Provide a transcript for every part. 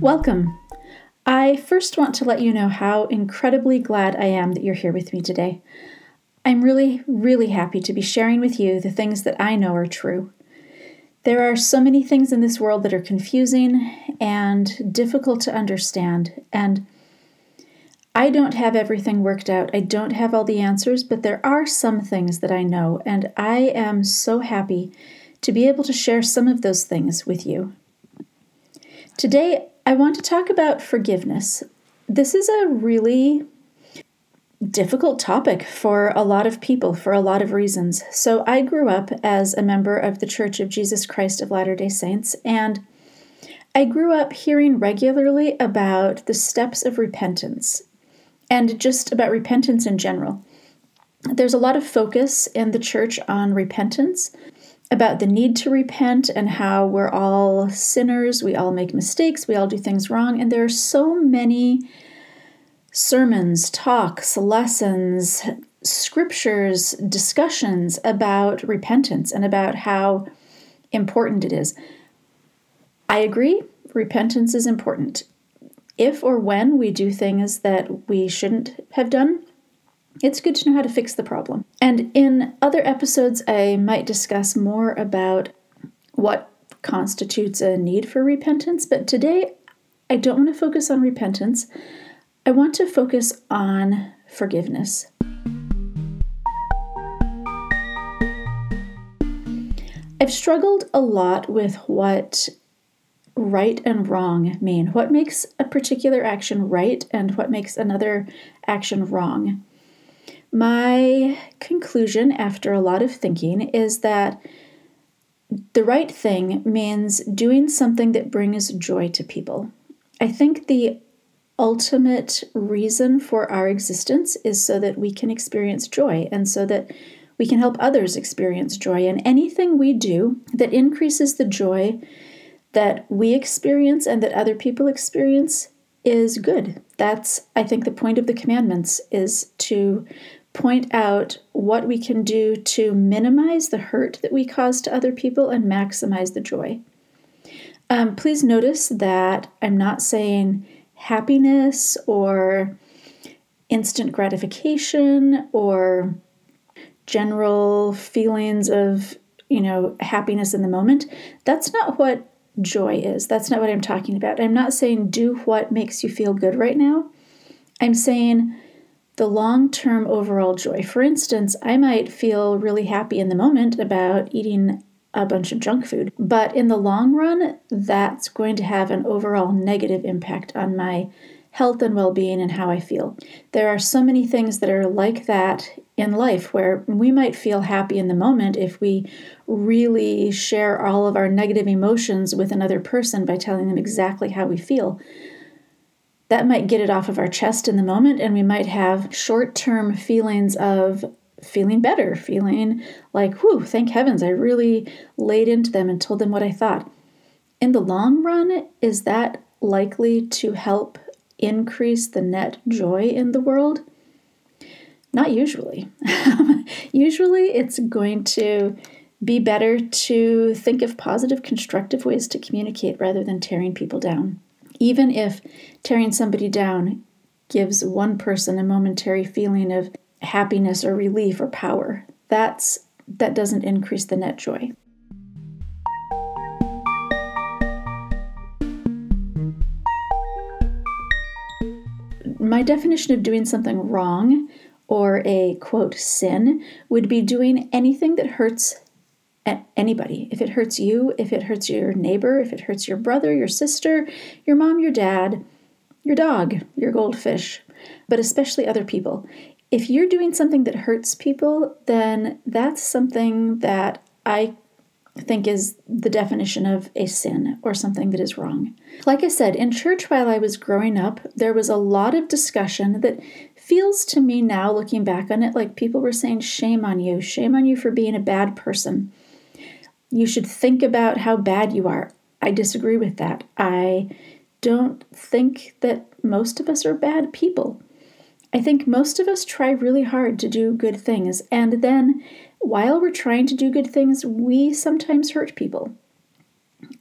Welcome. I first want to let you know how incredibly glad I am that you're here with me today. I'm really, really happy to be sharing with you the things that I know are true. There are so many things in this world that are confusing and difficult to understand, and I don't have everything worked out. I don't have all the answers, but there are some things that I know, and I am so happy to be able to share some of those things with you. Today, I want to talk about forgiveness. This is a really difficult topic for a lot of people for a lot of reasons. So I grew up as a member of the Church of Jesus Christ of Latter-day Saints, and I grew up hearing regularly about the steps of repentance and just about repentance in general. There's a lot of focus in the church on repentance, about the need to repent and how we're all sinners, we all make mistakes, we all do things wrong, and there are so many sermons, talks, lessons, scriptures, discussions about repentance and about how important it is. I agree, repentance is important. If or when we do things that we shouldn't have done, it's good to know how to fix the problem. And in other episodes, I might discuss more about what constitutes a need for repentance. But today, I don't want to focus on repentance. I want to focus on forgiveness. I've struggled a lot with what right and wrong mean. What makes a particular action right and what makes another action wrong? My conclusion after a lot of thinking is that the right thing means doing something that brings joy to people. I think the ultimate reason for our existence is so that we can experience joy and so that we can help others experience joy. And anything we do that increases the joy that we experience and that other people experience is good. That's, I think, the point of the commandments, is to point out what we can do to minimize the hurt that we cause to other people and maximize the joy. Please notice that I'm not saying happiness or instant gratification or general feelings of, happiness in the moment. That's not what joy is. That's not what I'm talking about. I'm not saying do what makes you feel good right now. I'm saying the long-term overall joy. For instance, I might feel really happy in the moment about eating a bunch of junk food, but in the long run, that's going to have an overall negative impact on my health and well-being and how I feel. There are so many things that are like that in life where we might feel happy in the moment if we really share all of our negative emotions with another person by telling them exactly how we feel. That might get it off of our chest in the moment, and we might have short-term feelings of feeling better, feeling like, whew, thank heavens, I really laid into them and told them what I thought. In the long run, is that likely to help increase the net joy in the world? Not usually. Usually it's going to be better to think of positive, constructive ways to communicate rather than tearing people down. Even if tearing somebody down gives one person a momentary feeling of happiness or relief or power, that doesn't increase the net joy. My definition of doing something wrong, or a, quote, sin, would be doing anything that hurts anybody. If it hurts you, if it hurts your neighbor, if it hurts your brother, your sister, your mom, your dad, your dog, your goldfish, but especially other people. If you're doing something that hurts people, then that's something that I think is the definition of a sin or something that is wrong. Like I said, in church while I was growing up, there was a lot of discussion that feels to me now, looking back on it, like people were saying, shame on you for being a bad person. You should think about how bad you are. I disagree with that. I don't think that most of us are bad people. I think most of us try really hard to do good things, and then while we're trying to do good things, we sometimes hurt people.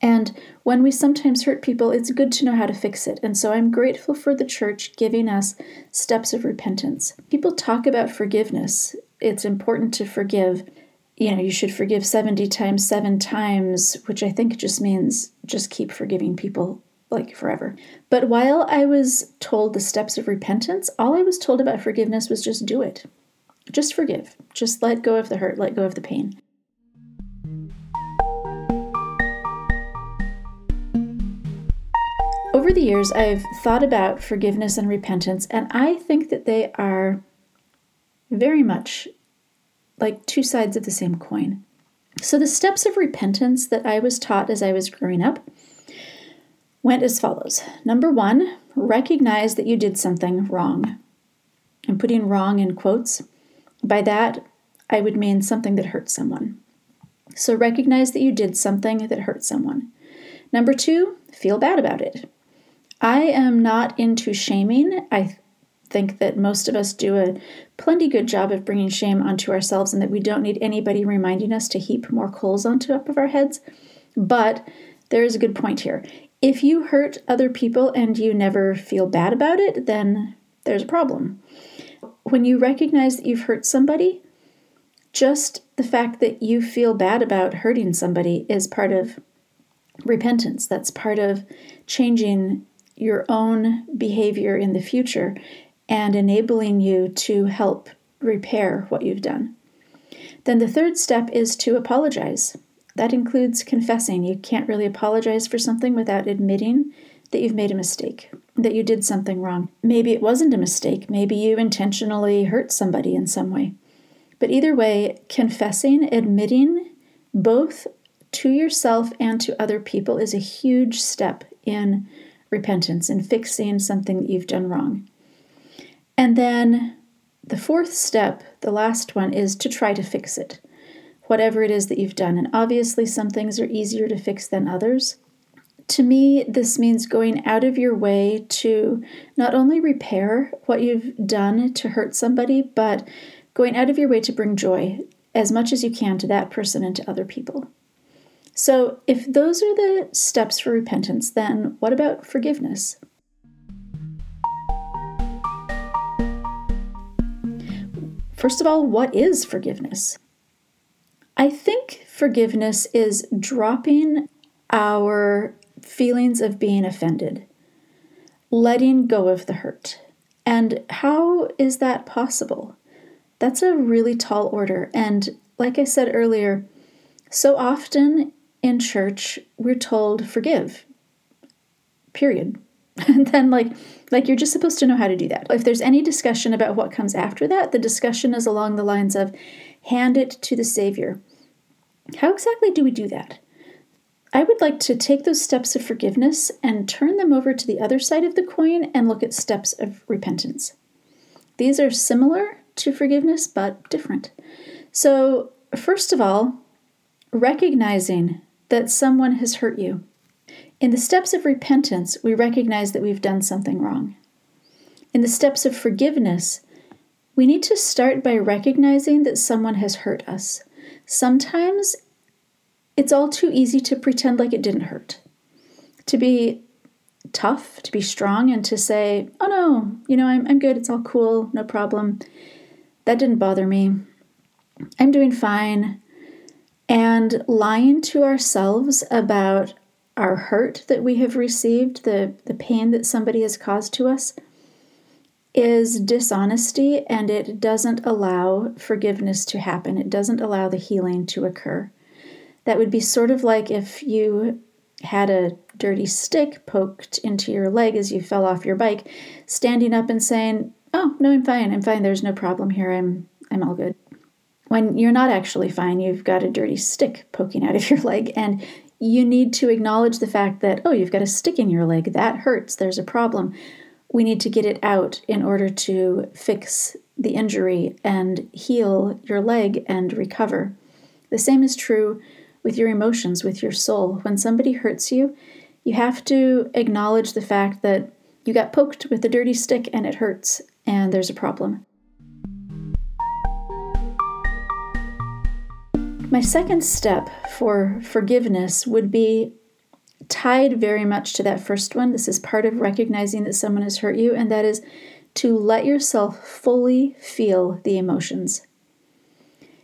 And when we sometimes hurt people, it's good to know how to fix it. And so I'm grateful for the church giving us steps of repentance. People talk about forgiveness. It's important to forgive. You know, you should forgive 70 times, 7 times, which I think just means just keep forgiving people like forever. But while I was told the steps of repentance, all I was told about forgiveness was just do it. Just forgive. Just let go of the hurt, let go of the pain. Over the years, I've thought about forgiveness and repentance, and I think that they are very much like two sides of the same coin. So the steps of repentance that I was taught as I was growing up went as follows. Number one, recognize that you did something wrong. I'm putting wrong in quotes. By that, I would mean something that hurt someone. So recognize that you did something that hurt someone. Number two, feel bad about it. I am not into shaming. I think that most of us do a plenty good job of bringing shame onto ourselves and that we don't need anybody reminding us to heap more coals on top of our heads. But there is a good point here. If you hurt other people and you never feel bad about it, then there's a problem. When you recognize that you've hurt somebody, just the fact that you feel bad about hurting somebody is part of repentance. That's part of changing your own behavior in the future and enabling you to help repair what you've done. Then the third step is to apologize. That includes confessing. You can't really apologize for something without admitting that you've made a mistake, that you did something wrong. Maybe it wasn't a mistake. Maybe you intentionally hurt somebody in some way. But either way, confessing, admitting both to yourself and to other people is a huge step in repentance, in fixing something that you've done wrong. And then the fourth step, the last one, is to try to fix it, whatever it is that you've done. And obviously some things are easier to fix than others. To me, this means going out of your way to not only repair what you've done to hurt somebody, but going out of your way to bring joy as much as you can to that person and to other people. So if those are the steps for repentance, then what about forgiveness? First of all, what is forgiveness? I think forgiveness is dropping our feelings of being offended, letting go of the hurt. And how is that possible? That's a really tall order. And like I said earlier, so often in church, we're told, forgive, period. And then like you're just supposed to know how to do that. If there's any discussion about what comes after that, the discussion is along the lines of hand it to the Savior. How exactly do we do that? I would like to take those steps of forgiveness and turn them over to the other side of the coin and look at steps of repentance. These are similar to forgiveness, but different. So first of all, recognizing that someone has hurt you. In the steps of repentance, we recognize that we've done something wrong. In the steps of forgiveness, we need to start by recognizing that someone has hurt us. Sometimes it's all too easy to pretend like it didn't hurt, to be tough, to be strong, and to say, oh no, I'm good, it's all cool, no problem. That didn't bother me. I'm doing fine. And lying to ourselves about our hurt that we have received, the pain that somebody has caused to us, is dishonesty, and it doesn't allow forgiveness to happen. It doesn't allow the healing to occur. That would be sort of like if you had a dirty stick poked into your leg as you fell off your bike, standing up and saying, oh, no, I'm fine, there's no problem here, I'm all good. When you're not actually fine, you've got a dirty stick poking out of your leg, and you need to acknowledge the fact that, oh, you've got a stick in your leg, that hurts, there's a problem. We need to get it out in order to fix the injury and heal your leg and recover. The same is true with your emotions, with your soul. When somebody hurts you, you have to acknowledge the fact that you got poked with a dirty stick and it hurts, and there's a problem. My second step for forgiveness would be tied very much to that first one. This is part of recognizing that someone has hurt you, and that is to let yourself fully feel the emotions.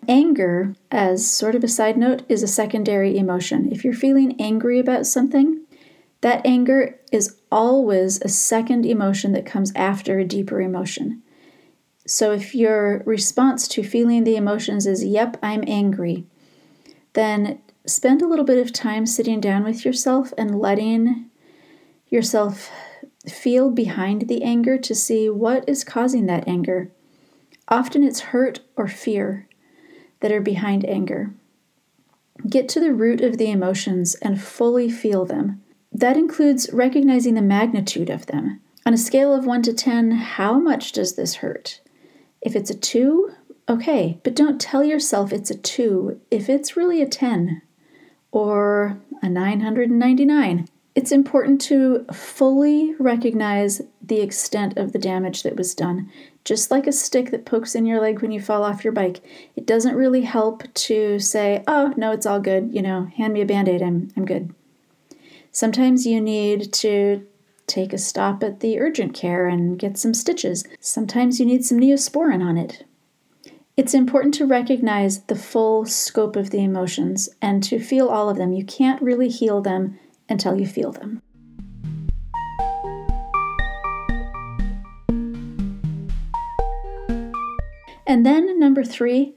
Anger, as sort of a side note, is a secondary emotion. If you're feeling angry about something, that anger is always a second emotion that comes after a deeper emotion. So if your response to feeling the emotions is, yep, I'm angry, then spend a little bit of time sitting down with yourself and letting yourself feel behind the anger to see what is causing that anger. Often it's hurt or fear that are behind anger. Get to the root of the emotions and fully feel them. That includes recognizing the magnitude of them. On a scale of 1 to 10, how much does this hurt? If it's a 2, okay, but don't tell yourself it's a 2 if it's really a 10 or a 999. It's important to fully recognize the extent of the damage that was done. Just like a stick that pokes in your leg when you fall off your bike, it doesn't really help to say, oh, no, it's all good, hand me a Band-Aid, I'm good. Sometimes you need to take a stop at the urgent care and get some stitches. Sometimes you need some Neosporin on it. It's important to recognize the full scope of the emotions and to feel all of them. You can't really heal them until you feel them. And then 3,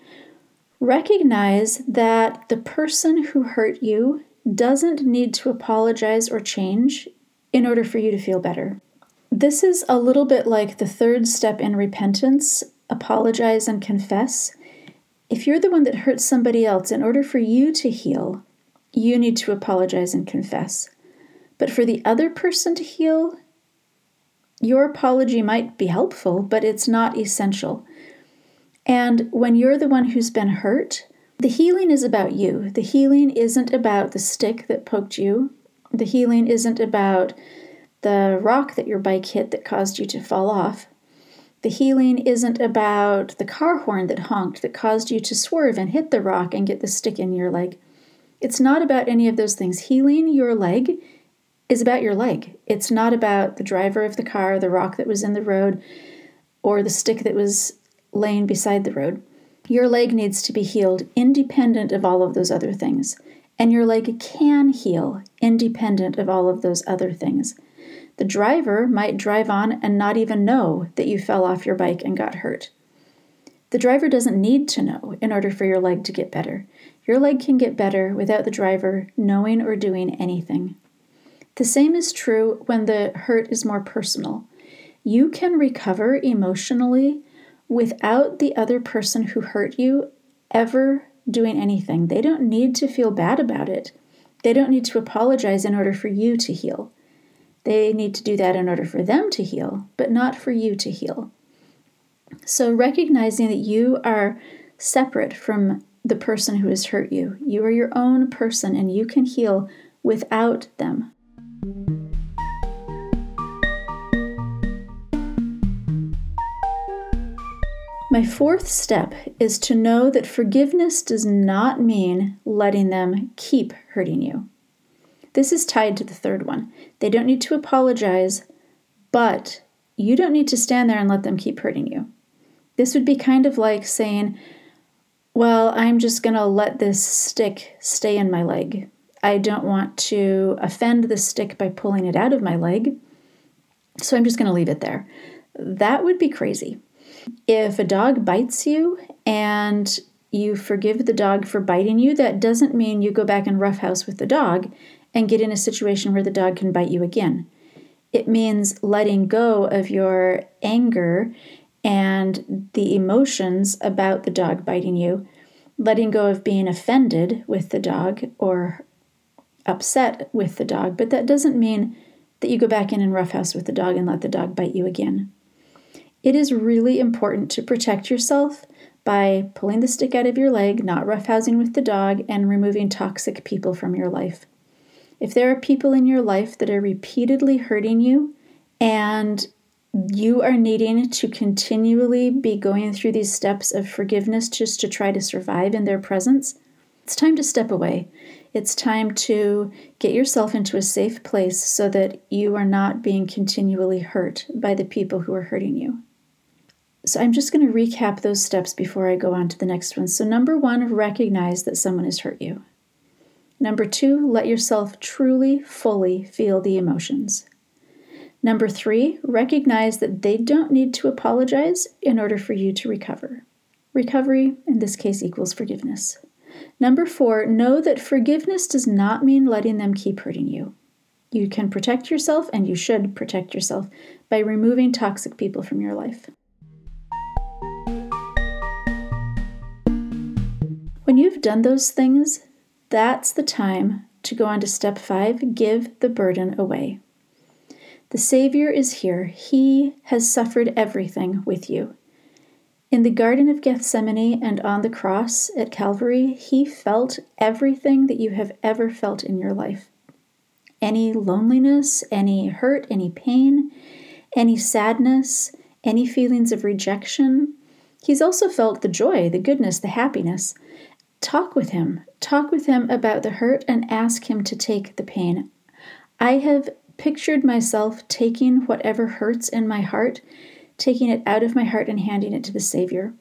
recognize that the person who hurt you doesn't need to apologize or change in order for you to feel better. This is a little bit like the third step in repentance, apologize and confess. If you're the one that hurts somebody else, in order for you to heal, you need to apologize and confess. But for the other person to heal, your apology might be helpful, but it's not essential. And when you're the one who's been hurt, the healing is about you. The healing isn't about the stick that poked you. The healing isn't about the rock that your bike hit that caused you to fall off. The healing isn't about the car horn that honked that caused you to swerve and hit the rock and get the stick in your leg. It's not about any of those things. Healing your leg is about your leg. It's not about the driver of the car, the rock that was in the road, or the stick that was laying beside the road. Your leg needs to be healed independent of all of those other things. And your leg can heal independent of all of those other things. The driver might drive on and not even know that you fell off your bike and got hurt. The driver doesn't need to know in order for your leg to get better. Your leg can get better without the driver knowing or doing anything. The same is true when the hurt is more personal. You can recover emotionally without the other person who hurt you ever doing anything. They don't need to feel bad about it. They don't need to apologize in order for you to heal. They need to do that in order for them to heal, but not for you to heal. So recognizing that you are separate from the person who has hurt you. You are your own person and you can heal without them. My 4th step is to know that forgiveness does not mean letting them keep hurting you. This is tied to the 3rd one. They don't need to apologize, but you don't need to stand there and let them keep hurting you. This would be kind of like saying, well, I'm just going to let this stick stay in my leg. I don't want to offend the stick by pulling it out of my leg, so I'm just going to leave it there. That would be crazy. If a dog bites you and you forgive the dog for biting you, that doesn't mean you go back and roughhouse with the dog and get in a situation where the dog can bite you again. It means letting go of your anger and the emotions about the dog biting you, letting go of being offended with the dog or upset with the dog, but that doesn't mean that you go back in and roughhouse with the dog and let the dog bite you again. It is really important to protect yourself by pulling the stick out of your leg, not roughhousing with the dog, and removing toxic people from your life. If there are people in your life that are repeatedly hurting you and you are needing to continually be going through these steps of forgiveness just to try to survive in their presence, it's time to step away. It's time to get yourself into a safe place so that you are not being continually hurt by the people who are hurting you. So I'm just going to recap those steps before I go on to the next one. So number one, recognize that someone has hurt you. Number two, let yourself truly, fully feel the emotions. Number three, recognize that they don't need to apologize in order for you to recover. Recovery, in this case, equals forgiveness. Number four, know that forgiveness does not mean letting them keep hurting you. You can protect yourself, and you should protect yourself, by removing toxic people from your life. When you've done those things, that's the time to go on to step five, give the burden away. The Savior is here. He has suffered everything with you. In the Garden of Gethsemane and on the cross at Calvary, he felt everything that you have ever felt in your life. Any loneliness, any hurt, any pain, any sadness, any feelings of rejection. He's also felt the joy, the goodness, the happiness. Talk with him. Talk with him about the hurt and ask him to take the pain. I have pictured myself taking whatever hurts in my heart, taking it out of my heart and handing it to the Savior.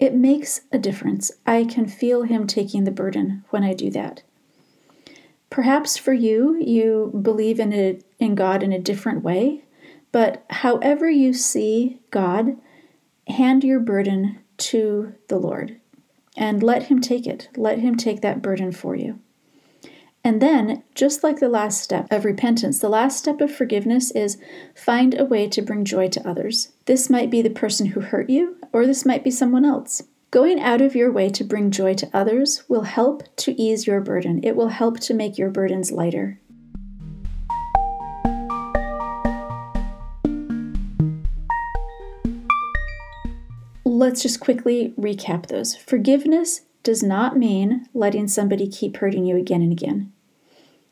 It makes a difference. I can feel him taking the burden when I do that. Perhaps for you, you believe in God in a different way, but however you see God, hand your burden to the Lord and let him take it. Let him take that burden for you. And then, just like the last step of repentance, the last step of forgiveness is find a way to bring joy to others. This might be the person who hurt you, or this might be someone else. Going out of your way to bring joy to others will help to ease your burden. It will help to make your burdens lighter. Let's just quickly recap those. Forgiveness does not mean letting somebody keep hurting you again and again.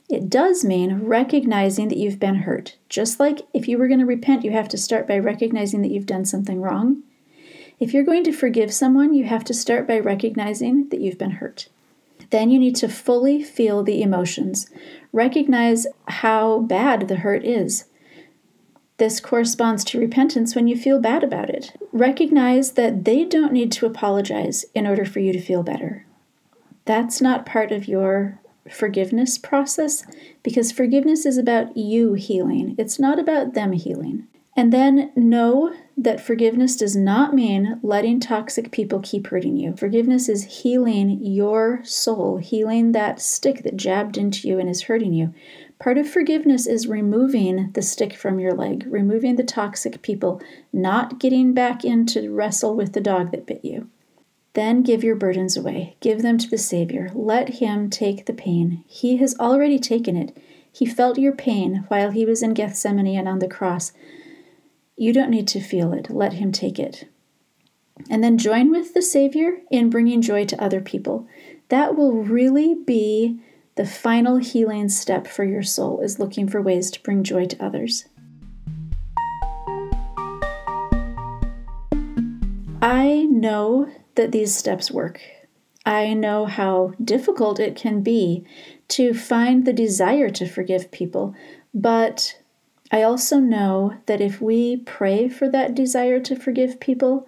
It does mean recognizing that you've been hurt. Just like if you were going to repent, you have to start by recognizing that you've done something wrong. If you're going to forgive someone, you have to start by recognizing that you've been hurt. Then you need to fully feel the emotions. Recognize how bad the hurt is. This corresponds to repentance when you feel bad about it. Recognize that they don't need to apologize in order for you to feel better. That's not part of your forgiveness process, because forgiveness is about you healing. It's not about them healing. And then know that forgiveness does not mean letting toxic people keep hurting you. Forgiveness is healing your soul, healing that stick that jabbed into you and is hurting you. Part of forgiveness is removing the stick from your leg, removing the toxic people, not getting back in to wrestle with the dog that bit you. Then give your burdens away. Give them to the Savior. Let him take the pain. He has already taken it. He felt your pain while he was in Gethsemane and on the cross. You don't need to feel it. Let him take it. And then join with the Savior in bringing joy to other people. That will really be the final healing step for your soul, is looking for ways to bring joy to others. I know that these steps work. I know how difficult it can be to find the desire to forgive people, but I also know that if we pray for that desire to forgive people,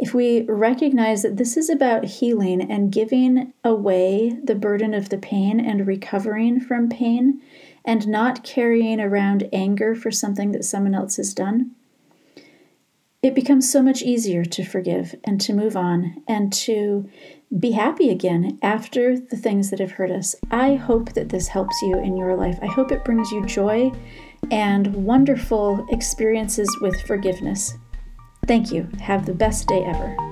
if we recognize that this is about healing and giving away the burden of the pain and recovering from pain and not carrying around anger for something that someone else has done, it becomes so much easier to forgive and to move on and to be happy again after the things that have hurt us. I hope that this helps you in your life. I hope it brings you joy and wonderful experiences with forgiveness. Thank you. Have the best day ever.